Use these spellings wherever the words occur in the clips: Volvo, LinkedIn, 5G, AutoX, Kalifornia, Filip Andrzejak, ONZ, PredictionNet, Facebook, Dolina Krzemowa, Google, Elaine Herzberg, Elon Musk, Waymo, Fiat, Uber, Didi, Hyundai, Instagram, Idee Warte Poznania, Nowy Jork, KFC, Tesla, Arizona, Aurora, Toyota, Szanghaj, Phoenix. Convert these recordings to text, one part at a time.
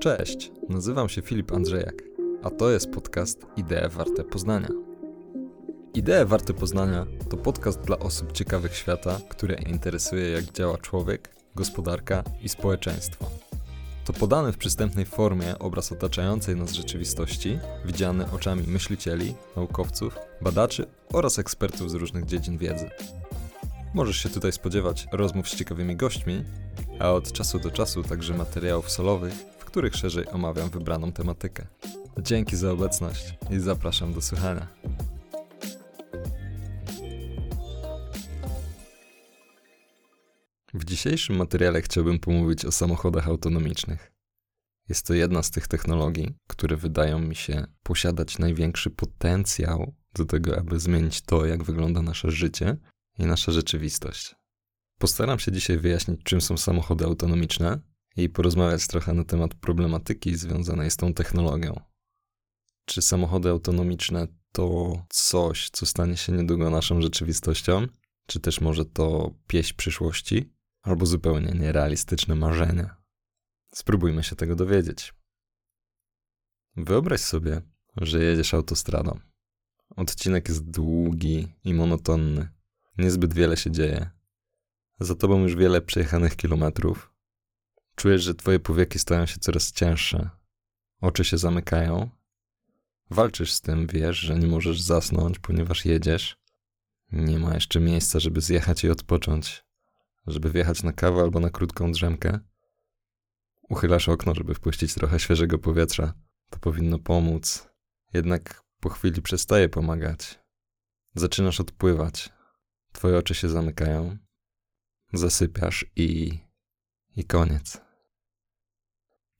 Cześć, nazywam się Filip Andrzejak, a to jest podcast Idee Warte Poznania. Idee Warte Poznania to podcast dla osób ciekawych świata, które interesuje jak działa człowiek, gospodarka i społeczeństwo. To podany w przystępnej formie obraz otaczającej nas rzeczywistości, widziany oczami myślicieli, naukowców, badaczy oraz ekspertów z różnych dziedzin wiedzy. Możesz się tutaj spodziewać rozmów z ciekawymi gośćmi, a od czasu do czasu także materiałów solowych, w których szerzej omawiam wybraną tematykę. Dzięki za obecność i zapraszam do słuchania. W dzisiejszym materiale chciałbym pomówić o samochodach autonomicznych. Jest to jedna z tych technologii, które wydają mi się posiadać największy potencjał do tego, aby zmienić to, jak wygląda nasze życie i nasza rzeczywistość. Postaram się dzisiaj wyjaśnić, czym są samochody autonomiczne i porozmawiać trochę na temat problematyki związanej z tą technologią. Czy samochody autonomiczne to coś, co stanie się niedługo naszą rzeczywistością? Czy też może to pieśń przyszłości? Albo zupełnie nierealistyczne marzenia. Spróbujmy się tego dowiedzieć. Wyobraź sobie, że jedziesz autostradą. Odcinek jest długi i monotonny. Niezbyt wiele się dzieje. Za tobą już wiele przejechanych kilometrów. Czujesz, że twoje powieki stają się coraz cięższe. Oczy się zamykają. Walczysz z tym, wiesz, że nie możesz zasnąć, ponieważ jedziesz. Nie ma jeszcze miejsca, żeby zjechać i odpocząć. Żeby wjechać na kawę albo na krótką drzemkę. Uchylasz okno, żeby wpuścić trochę świeżego powietrza. To powinno pomóc. Jednak po chwili przestaje pomagać. Zaczynasz odpływać. Twoje oczy się zamykają. Zasypiasz i koniec.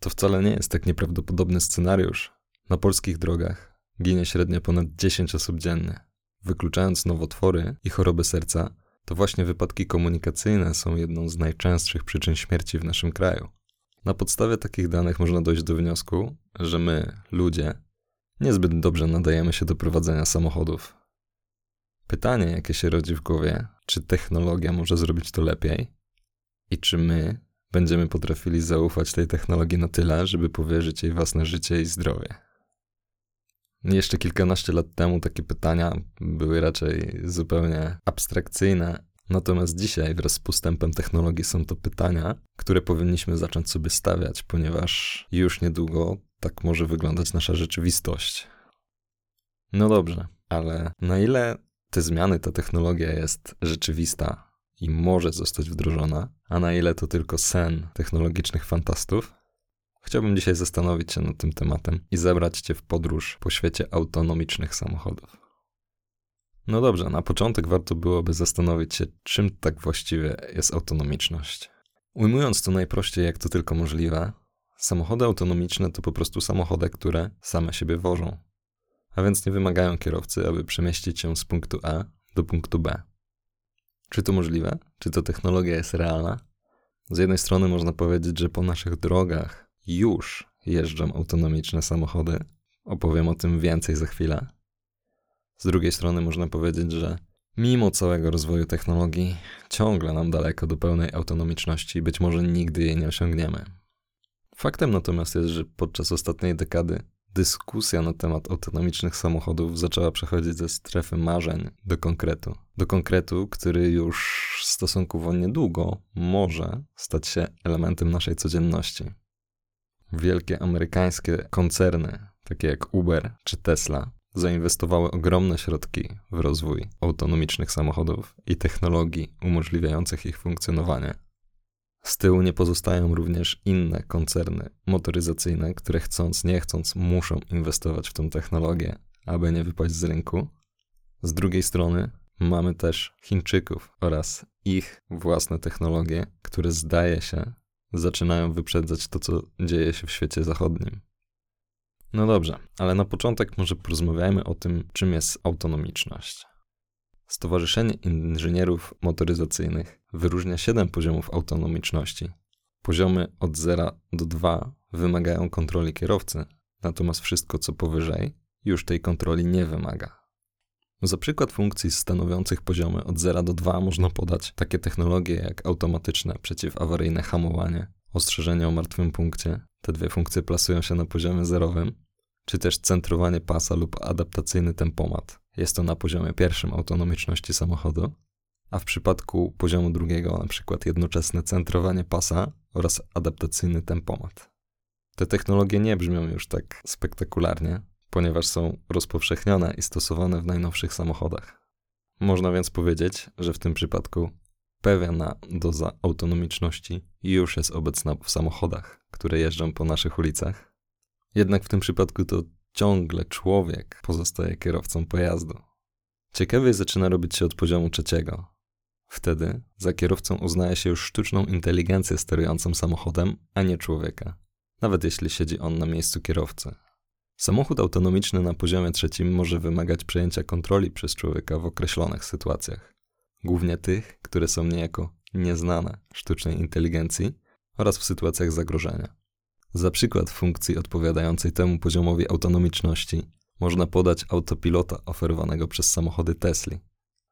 To wcale nie jest tak nieprawdopodobny scenariusz. Na polskich drogach ginie średnio ponad 10 osób dziennie. Wykluczając nowotwory i choroby serca, to właśnie wypadki komunikacyjne są jedną z najczęstszych przyczyn śmierci w naszym kraju. Na podstawie takich danych można dojść do wniosku, że my, ludzie, niezbyt dobrze nadajemy się do prowadzenia samochodów. Pytanie, jakie się rodzi w głowie, czy technologia może zrobić to lepiej? I czy my będziemy potrafili zaufać tej technologii na tyle, żeby powierzyć jej własne życie i zdrowie? Jeszcze kilkanaście lat temu takie pytania były raczej zupełnie abstrakcyjne, natomiast dzisiaj wraz z postępem technologii są to pytania, które powinniśmy zacząć sobie stawiać, ponieważ już niedługo tak może wyglądać nasza rzeczywistość. No dobrze, ale na ile te zmiany, ta technologia jest rzeczywista i może zostać wdrożona, a na ile to tylko sen technologicznych fantastów? Chciałbym dzisiaj zastanowić się nad tym tematem i zabrać Cię w podróż po świecie autonomicznych samochodów. No dobrze, na początek warto byłoby zastanowić się, czym tak właściwie jest autonomiczność. Ujmując to najprościej, jak to tylko możliwe, samochody autonomiczne to po prostu samochody, które same siebie wożą, a więc nie wymagają kierowcy, aby przemieścić się z punktu A do punktu B. Czy to możliwe? Czy to technologia jest realna? Z jednej strony można powiedzieć, że po naszych drogach już jeżdżą autonomiczne samochody. Opowiem o tym więcej za chwilę. Z drugiej strony można powiedzieć, że mimo całego rozwoju technologii ciągle nam daleko do pełnej autonomiczności i być może nigdy jej nie osiągniemy. Faktem natomiast jest, że podczas ostatniej dekady dyskusja na temat autonomicznych samochodów zaczęła przechodzić ze strefy marzeń do konkretu. Do konkretu, który już stosunkowo niedługo może stać się elementem naszej codzienności. Wielkie amerykańskie koncerny, takie jak Uber czy Tesla, zainwestowały ogromne środki w rozwój autonomicznych samochodów i technologii umożliwiających ich funkcjonowanie. Z tyłu nie pozostają również inne koncerny motoryzacyjne, które chcąc nie chcąc muszą inwestować w tą technologię, aby nie wypaść z rynku. Z drugiej strony mamy też Chińczyków oraz ich własne technologie, które zdaje się zaczynają wyprzedzać to, co dzieje się w świecie zachodnim. No dobrze, ale na początek może porozmawiajmy o tym, czym jest autonomiczność. Stowarzyszenie Inżynierów Motoryzacyjnych wyróżnia 7 poziomów autonomiczności. Poziomy od 0 do 2 wymagają kontroli kierowcy, natomiast wszystko, co powyżej, już tej kontroli nie wymaga. Za przykład funkcji stanowiących poziomy od 0 do 2 można podać takie technologie jak automatyczne przeciwawaryjne hamowanie, ostrzeżenie o martwym punkcie, te dwie funkcje plasują się na poziomie zerowym, czy też centrowanie pasa lub adaptacyjny tempomat. Jest to na poziomie pierwszym autonomiczności samochodu, a w przypadku poziomu drugiego np. jednoczesne centrowanie pasa oraz adaptacyjny tempomat. Te technologie nie brzmią już tak spektakularnie, ponieważ są rozpowszechnione i stosowane w najnowszych samochodach. Można więc powiedzieć, że w tym przypadku pewna doza autonomiczności już jest obecna w samochodach, które jeżdżą po naszych ulicach. Jednak w tym przypadku to ciągle człowiek pozostaje kierowcą pojazdu. Ciekawiej zaczyna robić się od poziomu trzeciego. Wtedy za kierowcą uznaje się już sztuczną inteligencję sterującą samochodem, a nie człowieka, nawet jeśli siedzi on na miejscu kierowcy. Samochód autonomiczny na poziomie trzecim może wymagać przejęcia kontroli przez człowieka w określonych sytuacjach, głównie tych, które są niejako nieznane sztucznej inteligencji oraz w sytuacjach zagrożenia. Za przykład funkcji odpowiadającej temu poziomowi autonomiczności można podać autopilota oferowanego przez samochody Tesli.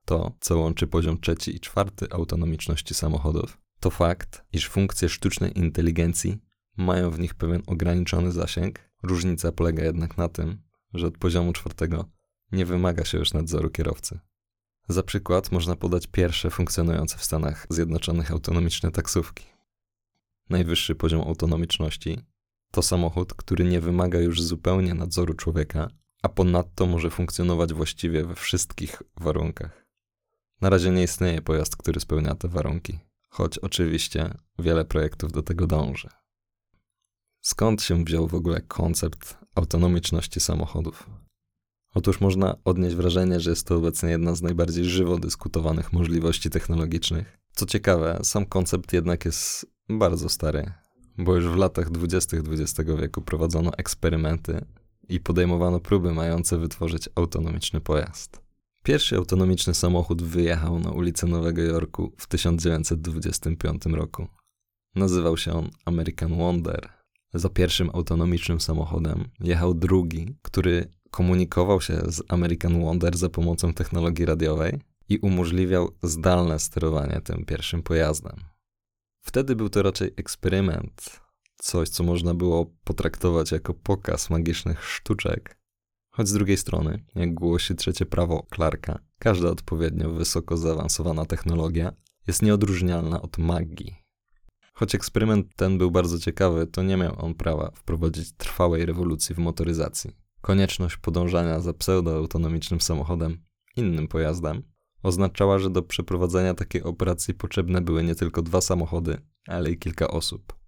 To, co łączy poziom trzeci i czwarty autonomiczności samochodów, to fakt, iż funkcje sztucznej inteligencji mają w nich pewien ograniczony zasięg. Różnica polega jednak na tym, że od poziomu czwartego nie wymaga się już nadzoru kierowcy. Za przykład można podać pierwsze funkcjonujące w Stanach Zjednoczonych autonomiczne taksówki. Najwyższy poziom autonomiczności to samochód, który nie wymaga już zupełnie nadzoru człowieka, a ponadto może funkcjonować właściwie we wszystkich warunkach. Na razie nie istnieje pojazd, który spełnia te warunki, choć oczywiście wiele projektów do tego dąży. Skąd się wziął w ogóle koncept autonomiczności samochodów? Otóż można odnieść wrażenie, że jest to obecnie jedna z najbardziej żywo dyskutowanych możliwości technologicznych. Co ciekawe, sam koncept jednak jest bardzo stary, bo już w latach 20. XX wieku prowadzono eksperymenty i podejmowano próby mające wytworzyć autonomiczny pojazd. Pierwszy autonomiczny samochód wyjechał na ulice Nowego Jorku w 1925 roku. Nazywał się on American Wonder. Za pierwszym autonomicznym samochodem jechał drugi, który komunikował się z American Wonder za pomocą technologii radiowej i umożliwiał zdalne sterowanie tym pierwszym pojazdem. Wtedy był to raczej eksperyment, coś co można było potraktować jako pokaz magicznych sztuczek, choć z drugiej strony, jak głosi trzecie prawo Clarka, każda odpowiednio wysoko zaawansowana technologia jest nieodróżnialna od magii. Choć eksperyment ten był bardzo ciekawy, to nie miał on prawa wprowadzić trwałej rewolucji w motoryzacji. Konieczność podążania za pseudoautonomicznym samochodem, innym pojazdem, oznaczała, że do przeprowadzenia takiej operacji potrzebne były nie tylko 2 samochody, ale i kilka osób.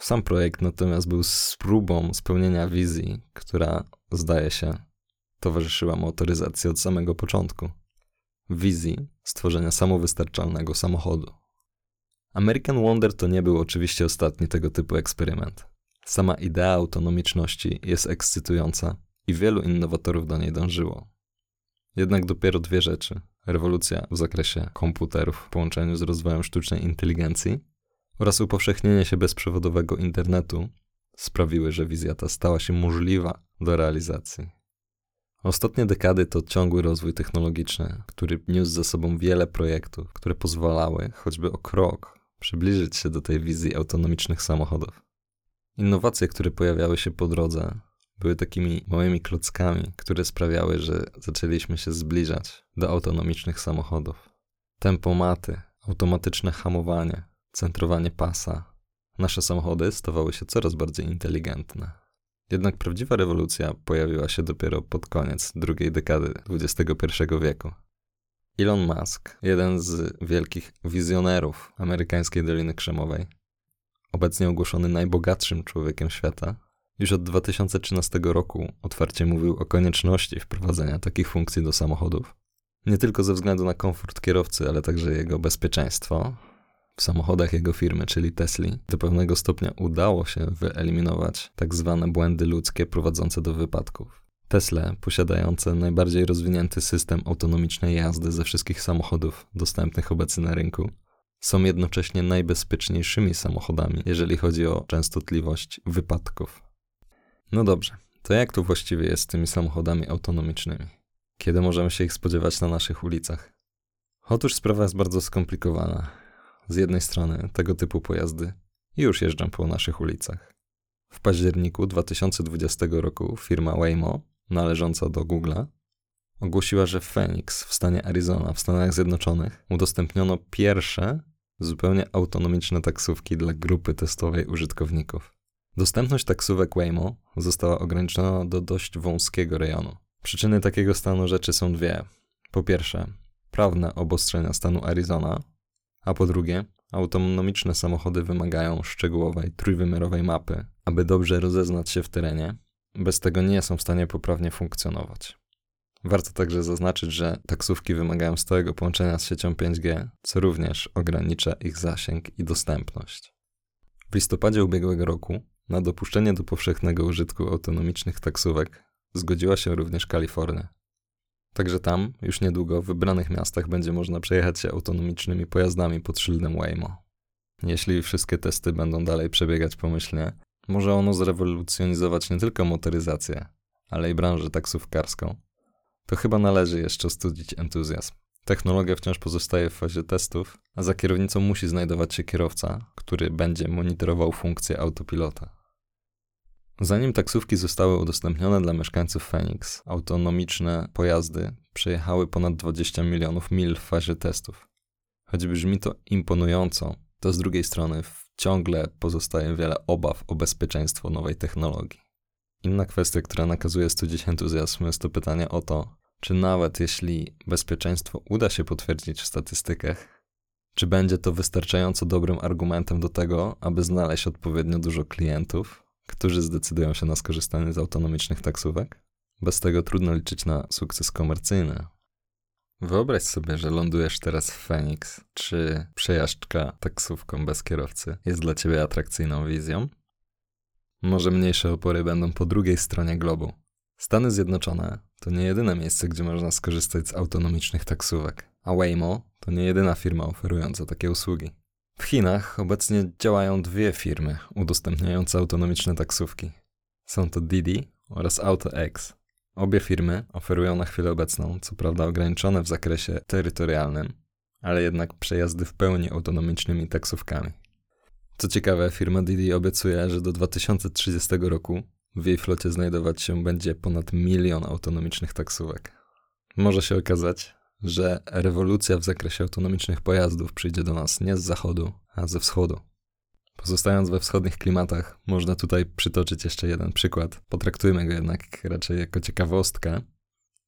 Sam projekt natomiast był próbą spełnienia wizji, która, zdaje się, towarzyszyła motoryzacji od samego początku. Wizji stworzenia samowystarczalnego samochodu. American Wonder to nie był oczywiście ostatni tego typu eksperyment. Sama idea autonomiczności jest ekscytująca i wielu innowatorów do niej dążyło. Jednak dopiero 2 rzeczy. Rewolucja w zakresie komputerów w połączeniu z rozwojem sztucznej inteligencji oraz upowszechnienie się bezprzewodowego internetu sprawiły, że wizja ta stała się możliwa do realizacji. Ostatnie dekady to ciągły rozwój technologiczny, który niósł ze sobą wiele projektów, które pozwalały choćby o krok przybliżyć się do tej wizji autonomicznych samochodów. Innowacje, które pojawiały się po drodze, były takimi małymi klockami, które sprawiały, że zaczęliśmy się zbliżać do autonomicznych samochodów. Tempomaty, automatyczne hamowanie, centrowanie pasa. Nasze samochody stawały się coraz bardziej inteligentne. Jednak prawdziwa rewolucja pojawiła się dopiero pod koniec drugiej dekady XXI wieku. Elon Musk, jeden z wielkich wizjonerów amerykańskiej Doliny Krzemowej, obecnie ogłoszony najbogatszym człowiekiem świata, już od 2013 roku otwarcie mówił o konieczności wprowadzenia takich funkcji do samochodów. Nie tylko ze względu na komfort kierowcy, ale także jego bezpieczeństwo. W samochodach jego firmy, czyli Tesli, do pewnego stopnia udało się wyeliminować tak zwane błędy ludzkie prowadzące do wypadków. Tesle, posiadające najbardziej rozwinięty system autonomicznej jazdy ze wszystkich samochodów dostępnych obecnie na rynku, są jednocześnie najbezpieczniejszymi samochodami, jeżeli chodzi o częstotliwość wypadków. No dobrze, to jak to właściwie jest z tymi samochodami autonomicznymi? Kiedy możemy się ich spodziewać na naszych ulicach? Otóż sprawa jest bardzo skomplikowana. Z jednej strony tego typu pojazdy i już jeżdżą po naszych ulicach. W październiku 2020 roku firma Waymo, należąca do Google'a, ogłosiła, że w Phoenix w stanie Arizona w Stanach Zjednoczonych udostępniono pierwsze zupełnie autonomiczne taksówki dla grupy testowej użytkowników. Dostępność taksówek Waymo została ograniczona do dość wąskiego rejonu. Przyczyny takiego stanu rzeczy są dwie. Po pierwsze, prawne obostrzenia stanu Arizona, a po drugie, autonomiczne samochody wymagają szczegółowej, trójwymiarowej mapy, aby dobrze rozeznać się w terenie. Bez tego nie są w stanie poprawnie funkcjonować. Warto także zaznaczyć, że taksówki wymagają stałego połączenia z siecią 5G, co również ogranicza ich zasięg i dostępność. W listopadzie ubiegłego roku na dopuszczenie do powszechnego użytku autonomicznych taksówek zgodziła się również Kalifornia. Także tam już niedługo w wybranych miastach będzie można przejechać się autonomicznymi pojazdami pod szyldem Waymo. Jeśli wszystkie testy będą dalej przebiegać pomyślnie, może ono zrewolucjonizować nie tylko motoryzację, ale i branżę taksówkarską. To chyba należy jeszcze studzić entuzjazm. Technologia wciąż pozostaje w fazie testów, a za kierownicą musi znajdować się kierowca, który będzie monitorował funkcję autopilota. Zanim taksówki zostały udostępnione dla mieszkańców Phoenix, autonomiczne pojazdy przejechały ponad 20 milionów mil w fazie testów. Choć brzmi to imponująco, to z drugiej strony ciągle pozostaje wiele obaw o bezpieczeństwo nowej technologii. Inna kwestia, która nakazuje studzić entuzjazm, jest to pytanie o to, czy nawet jeśli bezpieczeństwo uda się potwierdzić w statystykach, czy będzie to wystarczająco dobrym argumentem do tego, aby znaleźć odpowiednio dużo klientów, którzy zdecydują się na skorzystanie z autonomicznych taksówek? Bez tego trudno liczyć na sukces komercyjny. Wyobraź sobie, że lądujesz teraz w Phoenix. Czy przejażdżka taksówką bez kierowcy jest dla ciebie atrakcyjną wizją? Może mniejsze opory będą po drugiej stronie globu. Stany Zjednoczone to nie jedyne miejsce, gdzie można skorzystać z autonomicznych taksówek, a Waymo to nie jedyna firma oferująca takie usługi. W Chinach obecnie działają dwie firmy udostępniające autonomiczne taksówki. Są to Didi oraz AutoX. Obie firmy oferują na chwilę obecną, co prawda ograniczone w zakresie terytorialnym, ale jednak przejazdy w pełni autonomicznymi taksówkami. Co ciekawe, firma Didi obiecuje, że do 2030 roku w jej flocie znajdować się będzie ponad 1 milion autonomicznych taksówek. Może się okazać, że rewolucja w zakresie autonomicznych pojazdów przyjdzie do nas nie z zachodu, a ze wschodu. Pozostając we wschodnich klimatach, można tutaj przytoczyć jeszcze jeden przykład. Potraktujmy go jednak raczej jako ciekawostkę.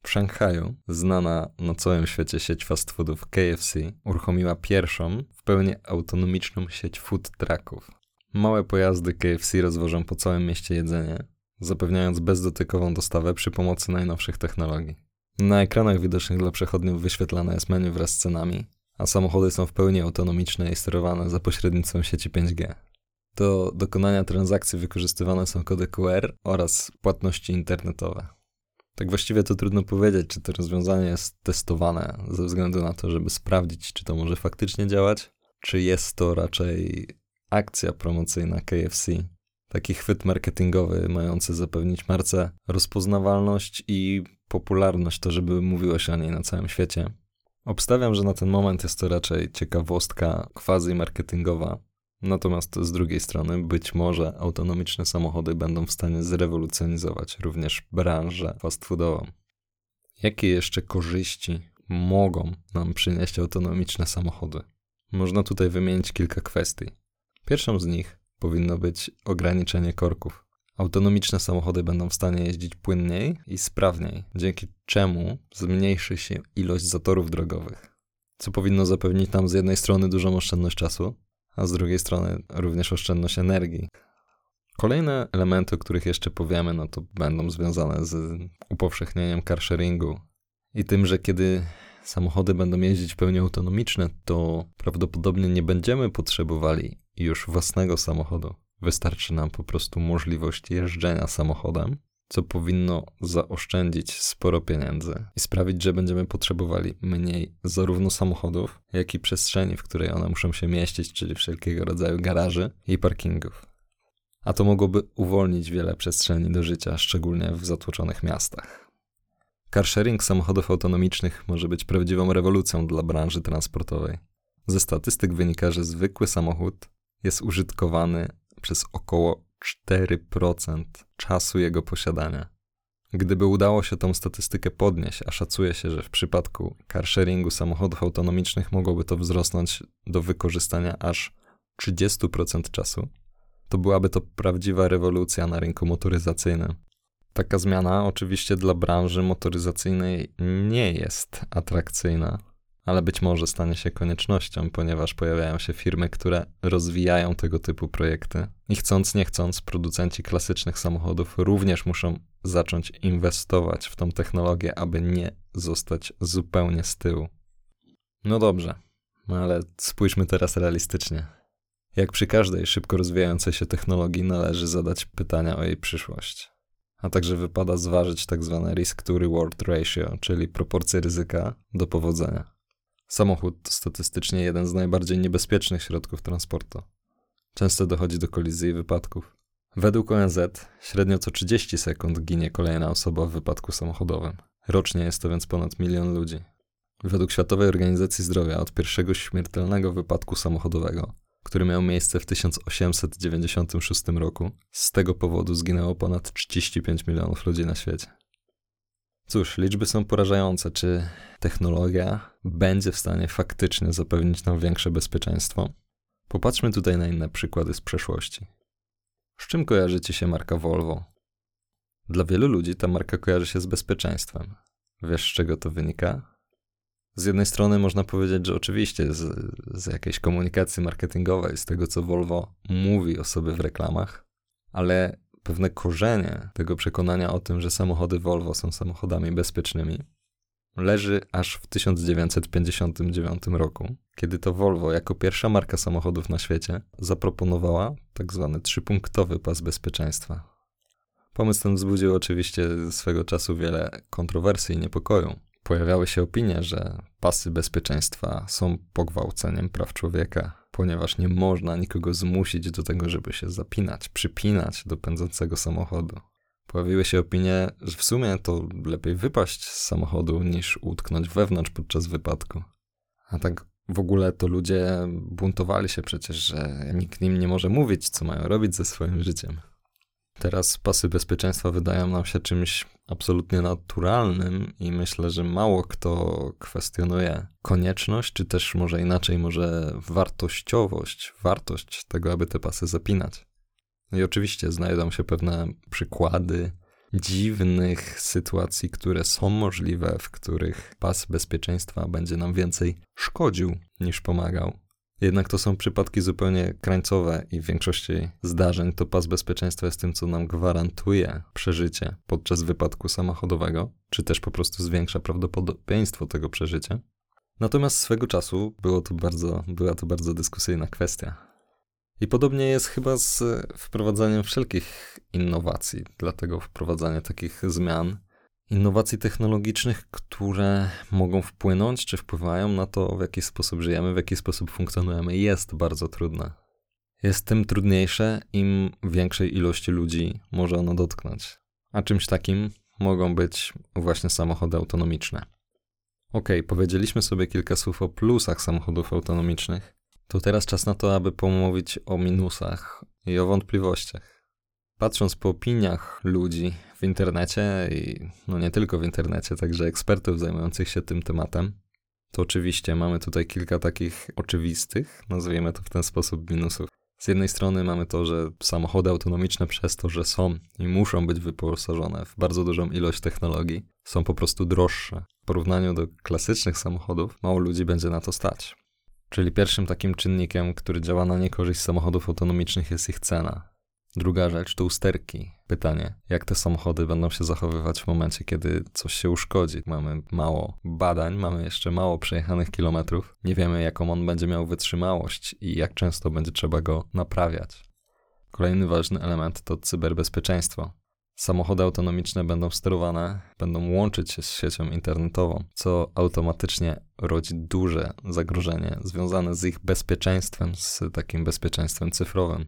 W Szanghaju znana na całym świecie sieć fast foodów KFC uruchomiła pierwszą, w pełni autonomiczną sieć food trucków. Małe pojazdy KFC rozwożą po całym mieście jedzenie, zapewniając bezdotykową dostawę przy pomocy najnowszych technologii. Na ekranach widocznych dla przechodniów wyświetlane jest menu wraz z cenami, a samochody są w pełni autonomiczne i sterowane za pośrednictwem sieci 5G. Do dokonania transakcji wykorzystywane są kody QR oraz płatności internetowe. Tak właściwie to trudno powiedzieć, czy to rozwiązanie jest testowane ze względu na to, żeby sprawdzić, czy to może faktycznie działać, czy jest to raczej akcja promocyjna KFC. Taki chwyt marketingowy mający zapewnić marce rozpoznawalność i popularność, to żeby mówiło się o niej na całym świecie. Obstawiam, że na ten moment jest to raczej ciekawostka quasi-marketingowa, natomiast z drugiej strony być może autonomiczne samochody będą w stanie zrewolucjonizować również branżę fast foodową. Jakie jeszcze korzyści mogą nam przynieść autonomiczne samochody? Można tutaj wymienić kilka kwestii. Pierwszą z nich powinno być ograniczenie korków. Autonomiczne samochody będą w stanie jeździć płynniej i sprawniej, dzięki czemu zmniejszy się ilość zatorów drogowych, co powinno zapewnić nam z jednej strony dużą oszczędność czasu, a z drugiej strony również oszczędność energii. Kolejne elementy, o których jeszcze powiemy, no to będą związane z upowszechnieniem carsharingu i tym, że kiedy samochody będą jeździć w pełni autonomiczne, to prawdopodobnie nie będziemy potrzebowali już własnego samochodu. Wystarczy nam po prostu możliwość jeżdżenia samochodem, co powinno zaoszczędzić sporo pieniędzy i sprawić, że będziemy potrzebowali mniej zarówno samochodów, jak i przestrzeni, w której one muszą się mieścić, czyli wszelkiego rodzaju garaży i parkingów. A to mogłoby uwolnić wiele przestrzeni do życia, szczególnie w zatłoczonych miastach. Carsharing samochodów autonomicznych może być prawdziwą rewolucją dla branży transportowej. Ze statystyk wynika, że zwykły samochód jest użytkowany przez około 4% czasu jego posiadania. Gdyby udało się tą statystykę podnieść, a szacuje się, że w przypadku carsharingu samochodów autonomicznych mogłoby to wzrosnąć do wykorzystania aż 30% czasu, to byłaby to prawdziwa rewolucja na rynku motoryzacyjnym. Taka zmiana oczywiście dla branży motoryzacyjnej nie jest atrakcyjna, ale być może stanie się koniecznością, ponieważ pojawiają się firmy, które rozwijają tego typu projekty. I chcąc nie chcąc, producenci klasycznych samochodów również muszą zacząć inwestować w tą technologię, aby nie zostać zupełnie z tyłu. No dobrze, ale spójrzmy teraz realistycznie. Jak przy każdej szybko rozwijającej się technologii należy zadać pytania o jej przyszłość. A także wypada zważyć tzw. risk-to-reward ratio, czyli proporcje ryzyka do powodzenia. Samochód to statystycznie jeden z najbardziej niebezpiecznych środków transportu. Często dochodzi do kolizji i wypadków. Według ONZ średnio co 30 sekund ginie kolejna osoba w wypadku samochodowym. Rocznie jest to więc ponad 1 milion ludzi. Według Światowej Organizacji Zdrowia od pierwszego śmiertelnego wypadku samochodowego, który miał miejsce w 1896 roku, z tego powodu zginęło ponad 35 milionów ludzi na świecie. Cóż, liczby są porażające. Czy technologia będzie w stanie faktycznie zapewnić nam większe bezpieczeństwo? Popatrzmy tutaj na inne przykłady z przeszłości. Z czym kojarzy Ci się marka Volvo? Dla wielu ludzi ta marka kojarzy się z bezpieczeństwem. Wiesz, z czego to wynika? Z jednej strony można powiedzieć, że oczywiście z jakiejś komunikacji marketingowej, z tego co Volvo mówi o sobie w reklamach, ale pewne korzenie tego przekonania o tym, że samochody Volvo są samochodami bezpiecznymi, leży aż w 1959 roku, kiedy to Volvo jako pierwsza marka samochodów na świecie zaproponowała tzw. 3-punktowy pas bezpieczeństwa. Pomysł ten wzbudził oczywiście swego czasu wiele kontrowersji i niepokoju. Pojawiały się opinie, że pasy bezpieczeństwa są pogwałceniem praw człowieka, ponieważ nie można nikogo zmusić do tego, żeby się zapinać, przypinać do pędzącego samochodu. Pojawiły się opinie, że w sumie to lepiej wypaść z samochodu niż utknąć wewnątrz podczas wypadku. A tak w ogóle to ludzie buntowali się przecież, że nikt im nie może mówić, co mają robić ze swoim życiem. Teraz pasy bezpieczeństwa wydają nam się czymś absolutnie naturalnym i myślę, że mało kto kwestionuje konieczność, czy też może inaczej, może wartość tego, aby te pasy zapinać. I oczywiście znajdą się pewne przykłady dziwnych sytuacji, które są możliwe, w których pas bezpieczeństwa będzie nam więcej szkodził niż pomagał. Jednak to są przypadki zupełnie krańcowe i w większości zdarzeń to pas bezpieczeństwa jest tym, co nam gwarantuje przeżycie podczas wypadku samochodowego, czy też po prostu zwiększa prawdopodobieństwo tego przeżycia. Natomiast swego czasu była to bardzo dyskusyjna kwestia. I podobnie jest chyba z wprowadzaniem wszelkich innowacji, dlatego wprowadzanie takich zmian, innowacji technologicznych, które mogą wpłynąć czy wpływają na to, w jaki sposób żyjemy, w jaki sposób funkcjonujemy, jest bardzo trudne. Jest tym trudniejsze, im większej ilości ludzi może ono dotknąć. A czymś takim mogą być właśnie samochody autonomiczne. Powiedzieliśmy sobie kilka słów o plusach samochodów autonomicznych. To teraz czas na to, aby pomówić o minusach i o wątpliwościach. Patrząc po opiniach ludzi w internecie i nie tylko w internecie, także ekspertów zajmujących się tym tematem, to oczywiście mamy tutaj kilka takich oczywistych, nazwijmy to w ten sposób, minusów. Z jednej strony mamy to, że samochody autonomiczne przez to, że są i muszą być wyposażone w bardzo dużą ilość technologii, są po prostu droższe. W porównaniu do klasycznych samochodów mało ludzi będzie na to stać. Czyli pierwszym takim czynnikiem, który działa na niekorzyść samochodów autonomicznych, jest ich cena. Druga rzecz to usterki. Pytanie, jak te samochody będą się zachowywać w momencie, kiedy coś się uszkodzi. Mamy mało badań, mamy jeszcze mało przejechanych kilometrów. Nie wiemy, jaką on będzie miał wytrzymałość i jak często będzie trzeba go naprawiać. Kolejny ważny element to cyberbezpieczeństwo. Samochody autonomiczne będą sterowane, będą łączyć się z siecią internetową, co automatycznie rodzi duże zagrożenie związane z ich bezpieczeństwem, z takim bezpieczeństwem cyfrowym.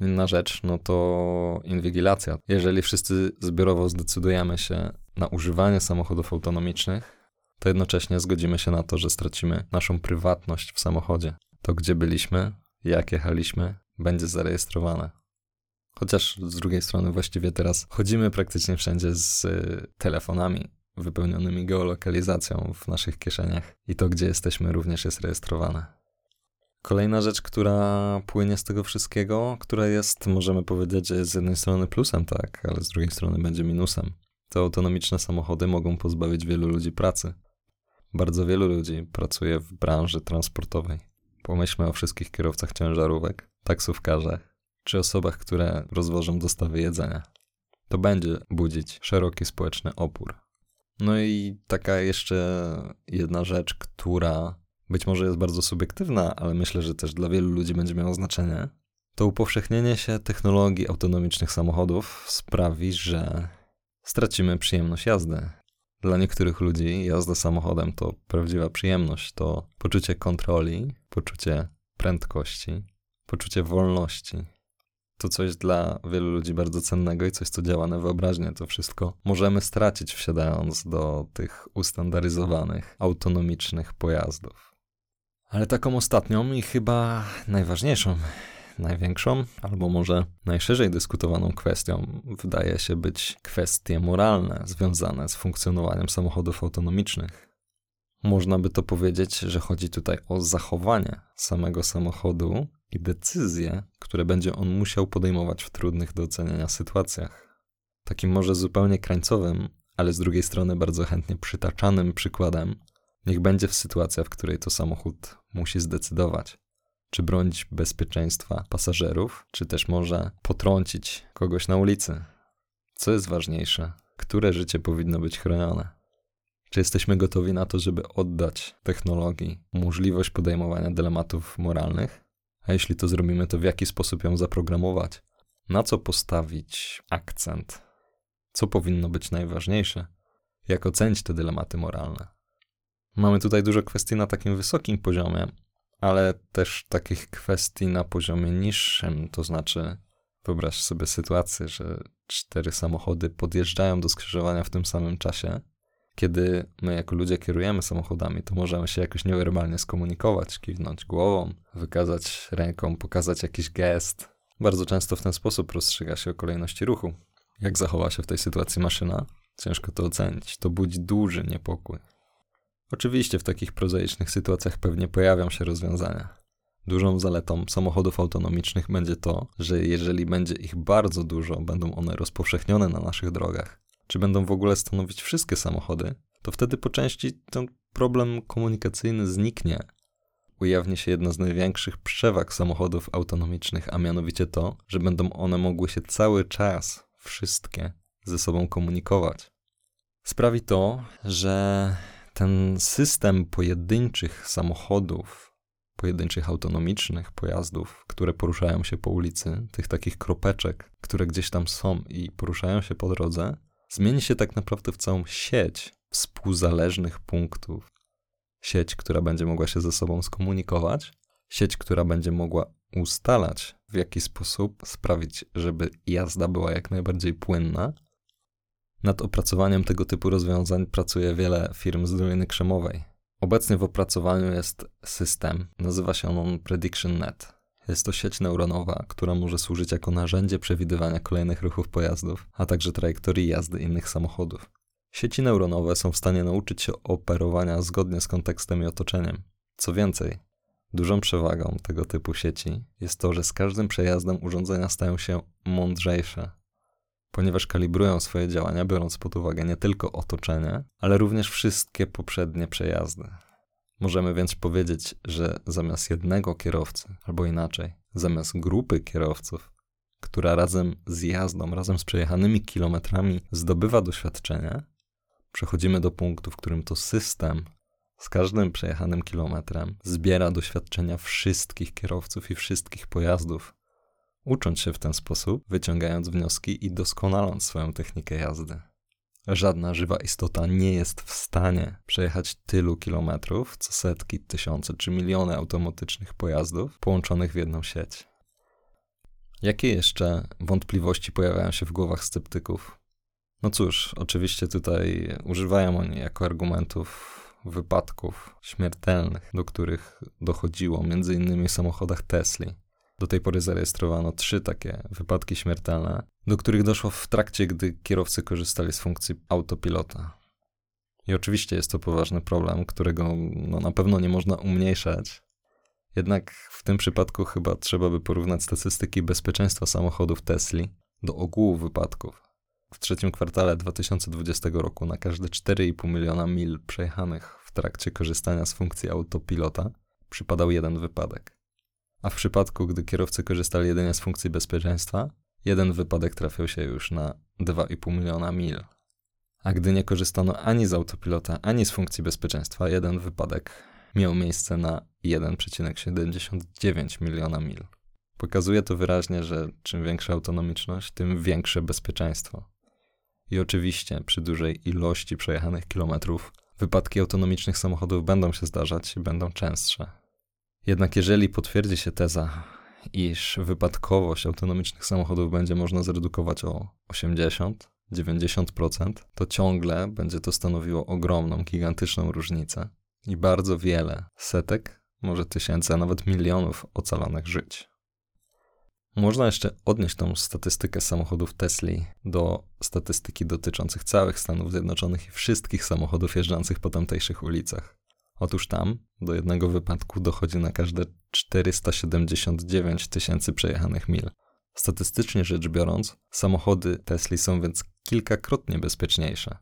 Inna rzecz, to inwigilacja. Jeżeli wszyscy zbiorowo zdecydujemy się na używanie samochodów autonomicznych, to jednocześnie zgodzimy się na to, że stracimy naszą prywatność w samochodzie. To, gdzie byliśmy, jak jechaliśmy, będzie zarejestrowane. Chociaż z drugiej strony właściwie teraz chodzimy praktycznie wszędzie z telefonami wypełnionymi geolokalizacją w naszych kieszeniach i to, gdzie jesteśmy, również jest rejestrowane. Kolejna rzecz, która płynie z tego wszystkiego, która jest, możemy powiedzieć, z jednej strony plusem, tak, ale z drugiej strony będzie minusem. Te autonomiczne samochody mogą pozbawić wielu ludzi pracy. Bardzo wielu ludzi pracuje w branży transportowej. Pomyślmy o wszystkich kierowcach ciężarówek, taksówkarzach czy osobach, które rozwożą dostawy jedzenia. To będzie budzić szeroki społeczny opór. No i taka jeszcze jedna rzecz, która być może jest bardzo subiektywna, ale myślę, że też dla wielu ludzi będzie miało znaczenie, to upowszechnienie się technologii autonomicznych samochodów sprawi, że stracimy przyjemność jazdy. Dla niektórych ludzi jazda samochodem to prawdziwa przyjemność, to poczucie kontroli, poczucie prędkości, poczucie wolności. To coś dla wielu ludzi bardzo cennego i coś, co działa na wyobraźnię. To wszystko możemy stracić, wsiadając do tych ustandaryzowanych, autonomicznych pojazdów. Ale taką ostatnią i chyba najważniejszą, największą, albo może najszerzej dyskutowaną kwestią wydaje się być kwestie moralne związane z funkcjonowaniem samochodów autonomicznych. Można by to powiedzieć, że chodzi tutaj o zachowanie samego samochodu i decyzje, które będzie on musiał podejmować w trudnych do ocenienia sytuacjach. Takim może zupełnie krańcowym, ale z drugiej strony bardzo chętnie przytaczanym przykładem niech będzie sytuacja, w której to samochód musi zdecydować, czy bronić bezpieczeństwa pasażerów, czy też może potrącić kogoś na ulicy. Co jest ważniejsze? Które życie powinno być chronione? Czy jesteśmy gotowi na to, żeby oddać technologii możliwość podejmowania dylematów moralnych? A jeśli to zrobimy, to w jaki sposób ją zaprogramować? Na co postawić akcent? Co powinno być najważniejsze? Jak ocenić te dylematy moralne? Mamy tutaj dużo kwestii na takim wysokim poziomie, ale też takich kwestii na poziomie niższym. To znaczy, wyobraź sobie sytuację, że 4 samochody podjeżdżają do skrzyżowania w tym samym czasie. Kiedy my jako ludzie kierujemy samochodami, to możemy się jakoś niewerbalnie skomunikować, kiwnąć głową, wykazać ręką, pokazać jakiś gest. Bardzo często w ten sposób rozstrzyga się o kolejności ruchu. Jak zachowa się w tej sytuacji maszyna? Ciężko to ocenić. To budzi duży niepokój. Oczywiście w takich prozaicznych sytuacjach pewnie pojawią się rozwiązania. Dużą zaletą samochodów autonomicznych będzie to, że jeżeli będzie ich bardzo dużo, będą one rozpowszechnione na naszych drogach. Czy będą w ogóle stanowić wszystkie samochody, to wtedy po części ten problem komunikacyjny zniknie. Ujawni się jedna z największych przewag samochodów autonomicznych, a mianowicie to, że będą one mogły się cały czas, wszystkie, ze sobą komunikować. Sprawi to, że ten system pojedynczych samochodów, pojedynczych autonomicznych pojazdów, które poruszają się po ulicy, tych takich kropeczek, które gdzieś tam są i poruszają się po drodze, zmieni się tak naprawdę w całą sieć współzależnych punktów. Sieć, która będzie mogła się ze sobą skomunikować, sieć, która będzie mogła ustalać, w jaki sposób sprawić, żeby jazda była jak najbardziej płynna. Nad opracowaniem tego typu rozwiązań pracuje wiele firm z Doliny Krzemowej. Obecnie w opracowaniu jest system, nazywa się on PredictionNet. Jest to sieć neuronowa, która może służyć jako narzędzie przewidywania kolejnych ruchów pojazdów, a także trajektorii jazdy innych samochodów. Sieci neuronowe są w stanie nauczyć się operowania zgodnie z kontekstem i otoczeniem. Co więcej, dużą przewagą tego typu sieci jest to, że z każdym przejazdem urządzenia stają się mądrzejsze, ponieważ kalibrują swoje działania, biorąc pod uwagę nie tylko otoczenie, ale również wszystkie poprzednie przejazdy. Możemy więc powiedzieć, że zamiast jednego kierowcy, albo inaczej, zamiast grupy kierowców, która razem z jazdą, razem z przejechanymi kilometrami zdobywa doświadczenie, przechodzimy do punktu, w którym to system z każdym przejechanym kilometrem zbiera doświadczenia wszystkich kierowców i wszystkich pojazdów, ucząc się w ten sposób, wyciągając wnioski i doskonaląc swoją technikę jazdy. Żadna żywa istota nie jest w stanie przejechać tylu kilometrów, co setki, tysiące czy miliony automatycznych pojazdów połączonych w jedną sieć. Jakie jeszcze wątpliwości pojawiają się w głowach sceptyków? No cóż, oczywiście tutaj używają oni jako argumentów wypadków śmiertelnych, do których dochodziło m.in. w samochodach Tesli, Do tej pory zarejestrowano 3 takie wypadki śmiertelne, do których doszło w trakcie, gdy kierowcy korzystali z funkcji autopilota. I oczywiście jest to poważny problem, którego na pewno nie można umniejszać. Jednak w tym przypadku chyba trzeba by porównać statystyki bezpieczeństwa samochodów Tesli do ogółu wypadków. W trzecim kwartale 2020 roku na każde 4,5 miliona mil przejechanych w trakcie korzystania z funkcji autopilota przypadał jeden wypadek. A w przypadku, gdy kierowcy korzystali jedynie z funkcji bezpieczeństwa, jeden wypadek trafiał się już na 2,5 miliona mil. A gdy nie korzystano ani z autopilota, ani z funkcji bezpieczeństwa, jeden wypadek miał miejsce na 1,79 miliona mil. Pokazuje to wyraźnie, że czym większa autonomiczność, tym większe bezpieczeństwo. I oczywiście przy dużej ilości przejechanych kilometrów wypadki autonomicznych samochodów będą się zdarzać i będą częstsze. Jednak jeżeli potwierdzi się teza, iż wypadkowość autonomicznych samochodów będzie można zredukować o 80-90%, to ciągle będzie to stanowiło ogromną, gigantyczną różnicę i bardzo wiele setek, może tysięcy, a nawet milionów ocalonych żyć. Można jeszcze odnieść tą statystykę samochodów Tesli do statystyki dotyczących całych Stanów Zjednoczonych i wszystkich samochodów jeżdżących po tamtejszych ulicach. Otóż tam do jednego wypadku dochodzi na każde 479 tysięcy przejechanych mil. Statystycznie rzecz biorąc, samochody Tesli są więc kilkakrotnie bezpieczniejsze.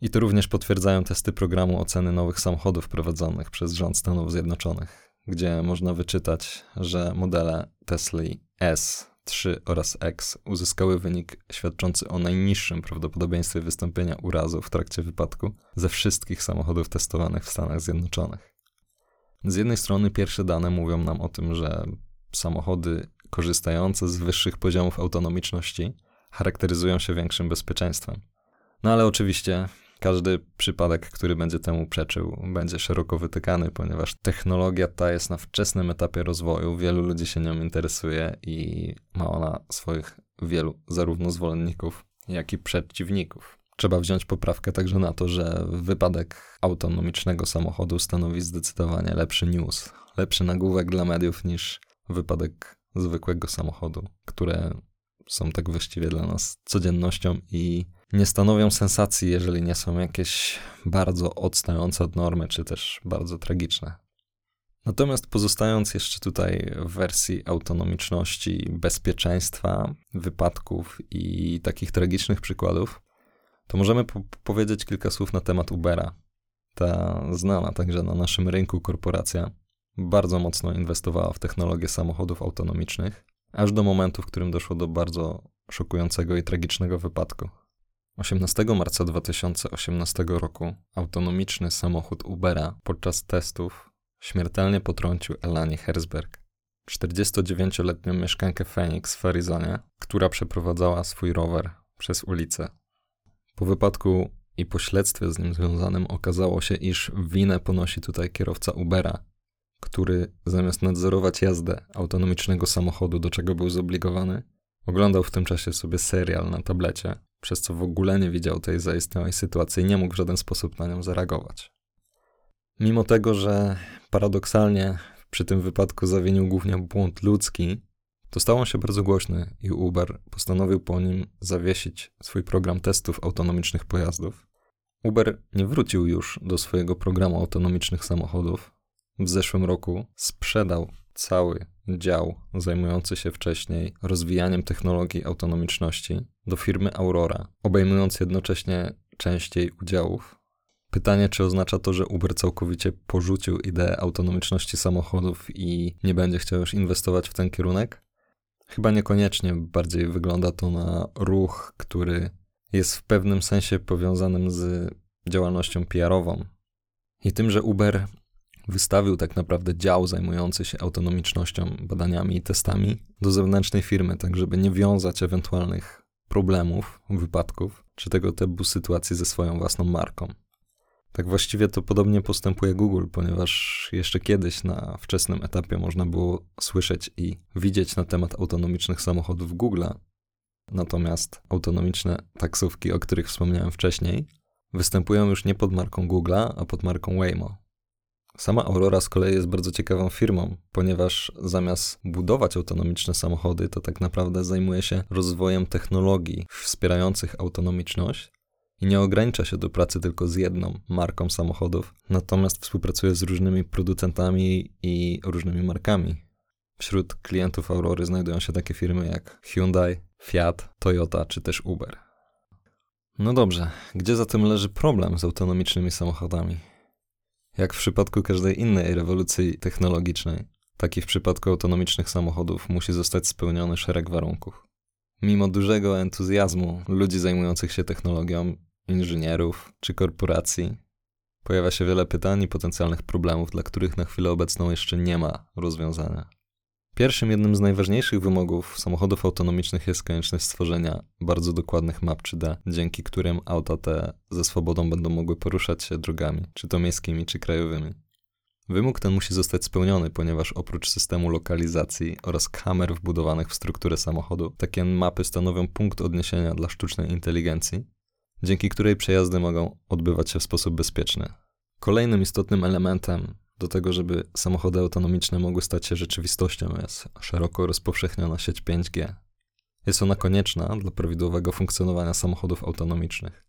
I to również potwierdzają testy programu oceny nowych samochodów prowadzonych przez rząd Stanów Zjednoczonych, gdzie można wyczytać, że modele Tesli S, 3 oraz X uzyskały wynik świadczący o najniższym prawdopodobieństwie wystąpienia urazu w trakcie wypadku ze wszystkich samochodów testowanych w Stanach Zjednoczonych. Z jednej strony pierwsze dane mówią nam o tym, że samochody korzystające z wyższych poziomów autonomiczności charakteryzują się większym bezpieczeństwem. No ale oczywiście każdy przypadek, który będzie temu przeczył, będzie szeroko wytykany, ponieważ technologia ta jest na wczesnym etapie rozwoju, wielu ludzi się nią interesuje i ma ona swoich wielu zarówno zwolenników, jak i przeciwników. Trzeba wziąć poprawkę także na to, że wypadek autonomicznego samochodu stanowi zdecydowanie lepszy news, lepszy nagłówek dla mediów niż wypadek zwykłego samochodu, które są tak właściwie dla nas codziennością i nie stanowią sensacji, jeżeli nie są jakieś bardzo odstające od normy, czy też bardzo tragiczne. Natomiast pozostając jeszcze tutaj w wersji autonomiczności, bezpieczeństwa, wypadków i takich tragicznych przykładów, to możemy powiedzieć kilka słów na temat Ubera. Ta znana także na naszym rynku korporacja bardzo mocno inwestowała w technologię samochodów autonomicznych, aż do momentu, w którym doszło do bardzo szokującego i tragicznego wypadku. 18 marca 2018 roku autonomiczny samochód Ubera podczas testów śmiertelnie potrącił Elaine Herzberg, 49-letnią mieszkankę Phoenix w Arizonie, która przeprowadzała swój rower przez ulicę. Po wypadku i pośledztwie z nim związanym okazało się, iż winę ponosi tutaj kierowca Ubera, który zamiast nadzorować jazdę autonomicznego samochodu, do czego był zobligowany, oglądał w tym czasie sobie serial na tablecie, przez co w ogóle nie widział tej zaistniałej sytuacji i nie mógł w żaden sposób na nią zareagować. Mimo tego, że paradoksalnie przy tym wypadku zawinił głównie błąd ludzki, to stał on się bardzo głośny i Uber postanowił po nim zawiesić swój program testów autonomicznych pojazdów. Uber nie wrócił już do swojego programu autonomicznych samochodów. W zeszłym roku sprzedał cały dział zajmujący się wcześniej rozwijaniem technologii autonomiczności do firmy Aurora, obejmując jednocześnie część jej udziałów. Pytanie, czy oznacza to, że Uber całkowicie porzucił ideę autonomiczności samochodów i nie będzie chciał już inwestować w ten kierunek? Chyba niekoniecznie, bardziej wygląda to na ruch, który jest w pewnym sensie powiązanym z działalnością PR-ową i tym, że Uber wystawił tak naprawdę dział zajmujący się autonomicznością, badaniami i testami do zewnętrznej firmy, tak żeby nie wiązać ewentualnych problemów, wypadków czy tego typu sytuacji ze swoją własną marką. Tak właściwie to podobnie postępuje Google, ponieważ jeszcze kiedyś na wczesnym etapie można było słyszeć i widzieć na temat autonomicznych samochodów Google, natomiast autonomiczne taksówki, o których wspomniałem wcześniej, występują już nie pod marką Google'a, a pod marką Waymo. Sama Aurora z kolei jest bardzo ciekawą firmą, ponieważ zamiast budować autonomiczne samochody, to tak naprawdę zajmuje się rozwojem technologii wspierających autonomiczność i nie ogranicza się do pracy tylko z jedną marką samochodów, natomiast współpracuje z różnymi producentami i różnymi markami. Wśród klientów Aurory znajdują się takie firmy jak Hyundai, Fiat, Toyota czy też Uber. No dobrze, gdzie zatem leży problem z autonomicznymi samochodami? Jak w przypadku każdej innej rewolucji technologicznej, tak i w przypadku autonomicznych samochodów musi zostać spełniony szereg warunków. Mimo dużego entuzjazmu ludzi zajmujących się technologią, inżynierów czy korporacji, pojawia się wiele pytań i potencjalnych problemów, dla których na chwilę obecną jeszcze nie ma rozwiązania. Jednym z najważniejszych wymogów samochodów autonomicznych jest konieczność stworzenia bardzo dokładnych map 3D, dzięki którym auta te ze swobodą będą mogły poruszać się drogami, czy to miejskimi, czy krajowymi. Wymóg ten musi zostać spełniony, ponieważ oprócz systemu lokalizacji oraz kamer wbudowanych w strukturę samochodu, takie mapy stanowią punkt odniesienia dla sztucznej inteligencji, dzięki której przejazdy mogą odbywać się w sposób bezpieczny. Kolejnym istotnym elementem do tego, żeby samochody autonomiczne mogły stać się rzeczywistością, jest szeroko rozpowszechniona sieć 5G. Jest ona konieczna dla prawidłowego funkcjonowania samochodów autonomicznych.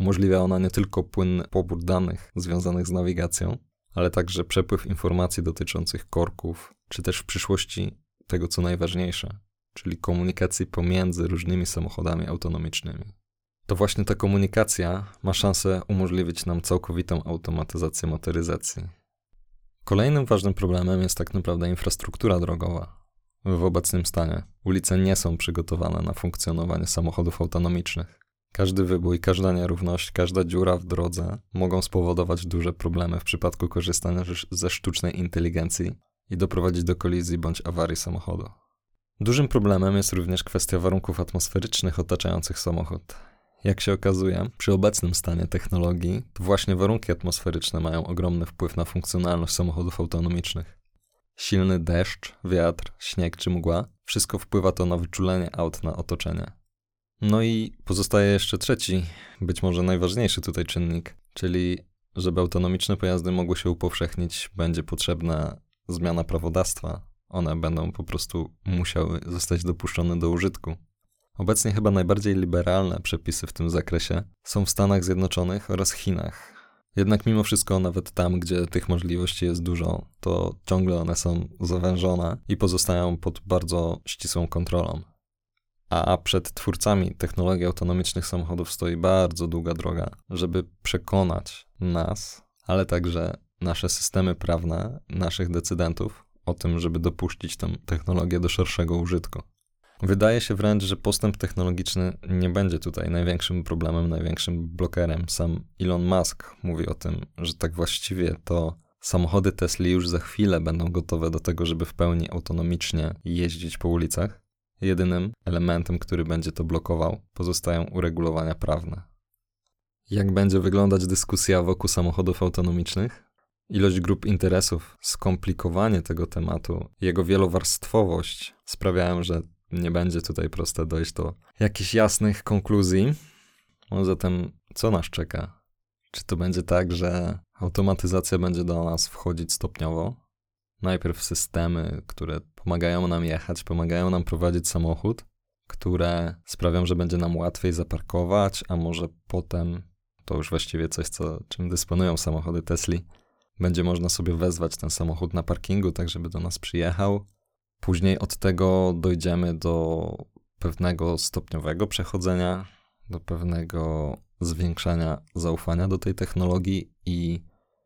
Umożliwia ona nie tylko płynny pobór danych związanych z nawigacją, ale także przepływ informacji dotyczących korków, czy też w przyszłości tego, co najważniejsze, czyli komunikacji pomiędzy różnymi samochodami autonomicznymi. To właśnie ta komunikacja ma szansę umożliwić nam całkowitą automatyzację motoryzacji. Kolejnym ważnym problemem jest tak naprawdę infrastruktura drogowa. W obecnym stanie ulice nie są przygotowane na funkcjonowanie samochodów autonomicznych. Każdy wybój, każda nierówność, każda dziura w drodze mogą spowodować duże problemy w przypadku korzystania ze sztucznej inteligencji i doprowadzić do kolizji bądź awarii samochodu. Dużym problemem jest również kwestia warunków atmosferycznych otaczających samochód. Jak się okazuje, przy obecnym stanie technologii, to właśnie warunki atmosferyczne mają ogromny wpływ na funkcjonalność samochodów autonomicznych. Silny deszcz, wiatr, śnieg czy mgła, wszystko wpływa to na wyczulenie aut na otoczenie. No i pozostaje jeszcze trzeci, być może najważniejszy tutaj czynnik, czyli żeby autonomiczne pojazdy mogły się upowszechnić, będzie potrzebna zmiana prawodawstwa. One będą po prostu musiały zostać dopuszczone do użytku. Obecnie chyba najbardziej liberalne przepisy w tym zakresie są w Stanach Zjednoczonych oraz Chinach. Jednak mimo wszystko nawet tam, gdzie tych możliwości jest dużo, to ciągle one są zawężone i pozostają pod bardzo ścisłą kontrolą. A przed twórcami technologii autonomicznych samochodów stoi bardzo długa droga, żeby przekonać nas, ale także nasze systemy prawne, naszych decydentów o tym, żeby dopuścić tę technologię do szerszego użytku. Wydaje się wręcz, że postęp technologiczny nie będzie tutaj największym problemem, największym blokerem. Sam Elon Musk mówi o tym, że tak właściwie to samochody Tesli już za chwilę będą gotowe do tego, żeby w pełni autonomicznie jeździć po ulicach. Jedynym elementem, który będzie to blokował, pozostają uregulowania prawne. Jak będzie wyglądać dyskusja wokół samochodów autonomicznych? Ilość grup interesów, skomplikowanie tego tematu, jego wielowarstwowość sprawiają, że nie będzie tutaj proste dojść do jakichś jasnych konkluzji. No zatem co nas czeka? Czy to będzie tak, że automatyzacja będzie do nas wchodzić stopniowo? Najpierw systemy, które pomagają nam jechać, pomagają nam prowadzić samochód, które sprawią, że będzie nam łatwiej zaparkować, a może potem, to już właściwie coś, czym dysponują samochody Tesli, będzie można sobie wezwać ten samochód na parkingu, tak żeby do nas przyjechał. Później od tego dojdziemy do pewnego stopniowego przechodzenia, do pewnego zwiększania zaufania do tej technologii i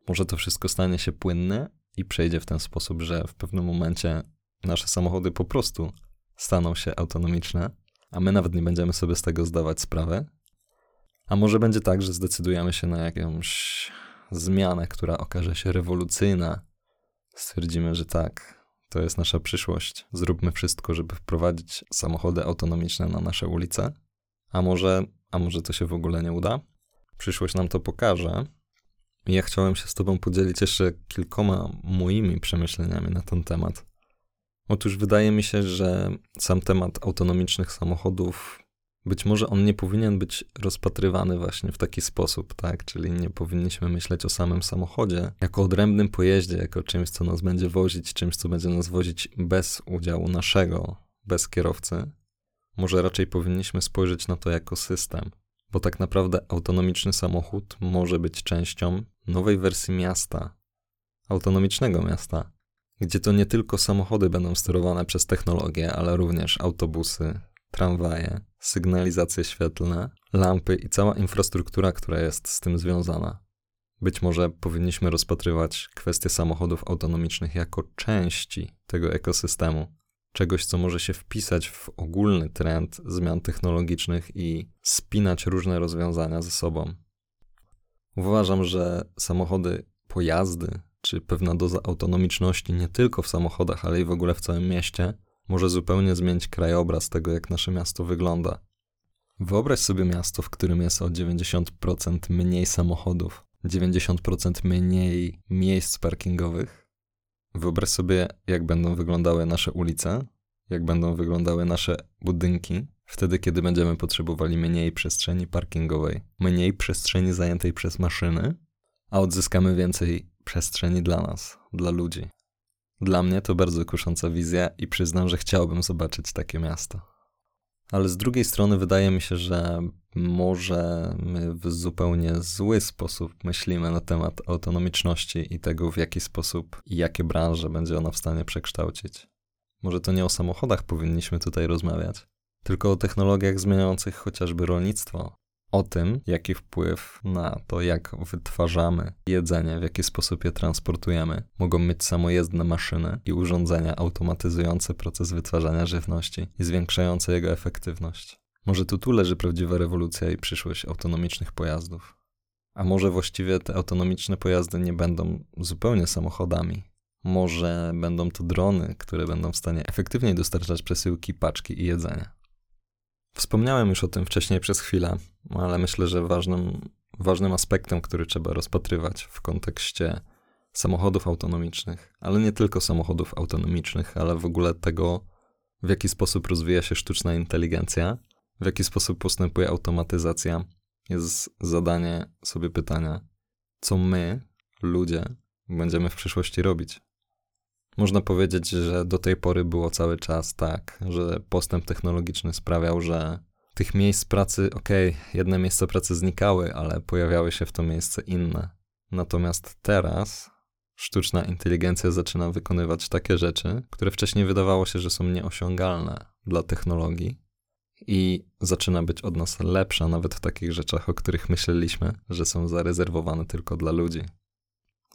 może to wszystko stanie się płynne i przejdzie w ten sposób, że w pewnym momencie nasze samochody po prostu staną się autonomiczne, a my nawet nie będziemy sobie z tego zdawać sprawy. A może będzie tak, że zdecydujemy się na jakąś zmianę, która okaże się rewolucyjna. Stwierdzimy, że tak, to jest nasza przyszłość. Zróbmy wszystko, żeby wprowadzić samochody autonomiczne na nasze ulice. A może to się w ogóle nie uda? Przyszłość nam to pokaże. Ja chciałem się z tobą podzielić jeszcze kilkoma moimi przemyśleniami na ten temat. Otóż wydaje mi się, że sam temat autonomicznych samochodów Być może on nie powinien być rozpatrywany właśnie w taki sposób, tak? Czyli nie powinniśmy myśleć o samym samochodzie jako odrębnym pojeździe, jako czymś, co nas będzie wozić, czymś, co będzie nas wozić bez udziału naszego, bez kierowcy. Może raczej powinniśmy spojrzeć na to jako system, bo tak naprawdę autonomiczny samochód może być częścią nowej wersji miasta, autonomicznego miasta, gdzie to nie tylko samochody będą sterowane przez technologię, ale również autobusy, tramwaje, sygnalizacje świetlne, lampy i cała infrastruktura, która jest z tym związana. Być może powinniśmy rozpatrywać kwestię samochodów autonomicznych jako części tego ekosystemu, czegoś, co może się wpisać w ogólny trend zmian technologicznych i spinać różne rozwiązania ze sobą. Uważam, że samochody, pojazdy czy pewna doza autonomiczności nie tylko w samochodach, ale i w ogóle w całym mieście może zupełnie zmienić krajobraz tego, jak nasze miasto wygląda. Wyobraź sobie miasto, w którym jest o 90% mniej samochodów, 90% mniej miejsc parkingowych. Wyobraź sobie, jak będą wyglądały nasze ulice, jak będą wyglądały nasze budynki, wtedy, kiedy będziemy potrzebowali mniej przestrzeni parkingowej, mniej przestrzeni zajętej przez maszyny, a odzyskamy więcej przestrzeni dla nas, dla ludzi. Dla mnie to bardzo kusząca wizja i przyznam, że chciałbym zobaczyć takie miasto. Ale z drugiej strony wydaje mi się, że może my w zupełnie zły sposób myślimy na temat autonomiczności i tego, w jaki sposób i jakie branże będzie ona w stanie przekształcić. Może to nie o samochodach powinniśmy tutaj rozmawiać, tylko o technologiach zmieniających chociażby rolnictwo. O tym, jaki wpływ na to, jak wytwarzamy jedzenie, w jaki sposób je transportujemy, mogą mieć samojezdne maszyny i urządzenia automatyzujące proces wytwarzania żywności i zwiększające jego efektywność. Może tu leży prawdziwa rewolucja i przyszłość autonomicznych pojazdów. A może właściwie te autonomiczne pojazdy nie będą zupełnie samochodami. Może będą to drony, które będą w stanie efektywniej dostarczać przesyłki, paczki i jedzenie. Wspomniałem już o tym wcześniej przez chwilę, ale myślę, że ważnym aspektem, który trzeba rozpatrywać w kontekście samochodów autonomicznych, ale nie tylko samochodów autonomicznych, ale w ogóle tego, w jaki sposób rozwija się sztuczna inteligencja, w jaki sposób postępuje automatyzacja, jest zadanie sobie pytania, co my, ludzie, będziemy w przyszłości robić. Można powiedzieć, że do tej pory było cały czas tak, że postęp technologiczny sprawiał, że tych miejsc pracy, jedne miejsca pracy znikały, ale pojawiały się w to miejsce inne. Natomiast teraz sztuczna inteligencja zaczyna wykonywać takie rzeczy, które wcześniej wydawało się, że są nieosiągalne dla technologii i zaczyna być od nas lepsza nawet w takich rzeczach, o których myśleliśmy, że są zarezerwowane tylko dla ludzi.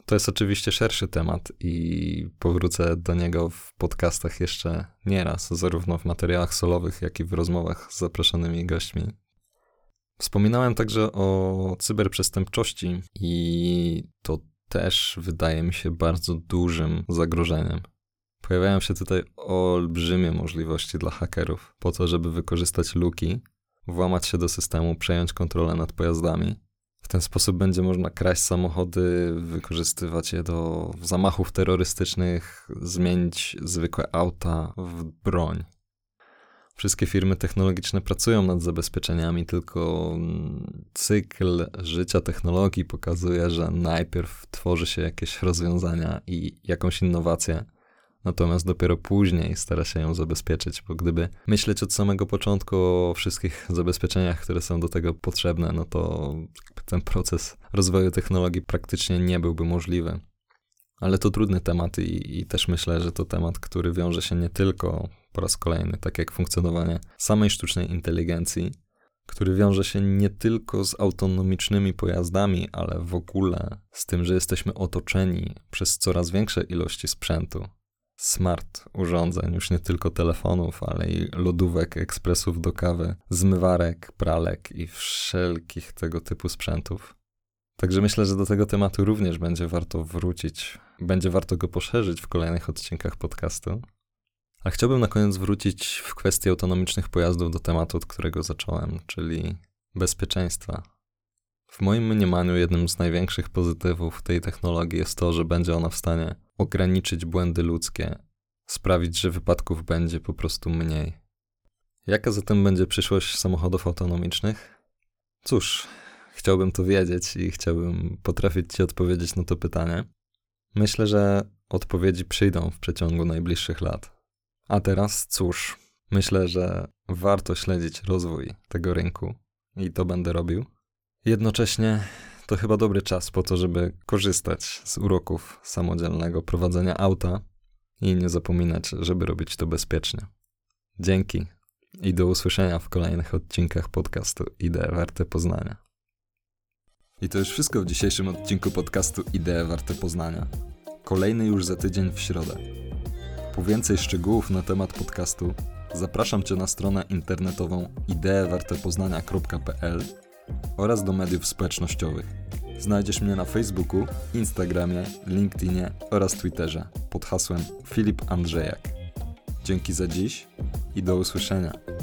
To jest oczywiście szerszy temat i powrócę do niego w podcastach jeszcze nieraz, zarówno w materiałach solowych, jak i w rozmowach z zaproszonymi gośćmi. Wspominałem także o cyberprzestępczości i to też wydaje mi się bardzo dużym zagrożeniem. Pojawiają się tutaj olbrzymie możliwości dla hakerów po to, żeby wykorzystać luki, włamać się do systemu, przejąć kontrolę nad pojazdami. W ten sposób będzie można kraść samochody, wykorzystywać je do zamachów terrorystycznych, zmienić zwykłe auta w broń. Wszystkie firmy technologiczne pracują nad zabezpieczeniami, tylko cykl życia technologii pokazuje, że najpierw tworzy się jakieś rozwiązania i jakąś innowację, natomiast dopiero później stara się ją zabezpieczyć, bo gdyby myśleć od samego początku o wszystkich zabezpieczeniach, które są do tego potrzebne, no to ten proces rozwoju technologii praktycznie nie byłby możliwy. Ale to trudny temat i też myślę, że to temat, który wiąże się nie tylko po raz kolejny, tak jak funkcjonowanie samej sztucznej inteligencji, który wiąże się nie tylko z autonomicznymi pojazdami, ale w ogóle z tym, że jesteśmy otoczeni przez coraz większe ilości sprzętu. Smart urządzeń, już nie tylko telefonów, ale i lodówek, ekspresów do kawy, zmywarek, pralek i wszelkich tego typu sprzętów. Także myślę, że do tego tematu również będzie warto wrócić. Będzie warto go poszerzyć w kolejnych odcinkach podcastu. A chciałbym na koniec wrócić w kwestii autonomicznych pojazdów do tematu, od którego zacząłem, czyli bezpieczeństwa. W moim mniemaniu jednym z największych pozytywów tej technologii jest to, że będzie ona w stanie ograniczyć błędy ludzkie, sprawić, że wypadków będzie po prostu mniej. Jaka zatem będzie przyszłość samochodów autonomicznych? Cóż, chciałbym to wiedzieć i chciałbym potrafić Ci odpowiedzieć na to pytanie. Myślę, że odpowiedzi przyjdą w przeciągu najbliższych lat. A teraz cóż, myślę, że warto śledzić rozwój tego rynku i to będę robił. Jednocześnie to chyba dobry czas po to, żeby korzystać z uroków samodzielnego prowadzenia auta i nie zapominać, żeby robić to bezpiecznie. Dzięki i do usłyszenia w kolejnych odcinkach podcastu Idee Warte Poznania. I to już wszystko w dzisiejszym odcinku podcastu Idee Warte Poznania. Kolejny już za tydzień w środę. Po więcej szczegółów na temat podcastu zapraszam Cię na stronę internetową ideewartepoznania.pl oraz do mediów społecznościowych. Znajdziesz mnie na Facebooku, Instagramie, LinkedInie oraz Twitterze pod hasłem Filip Andrzejak. Dzięki za dziś i do usłyszenia.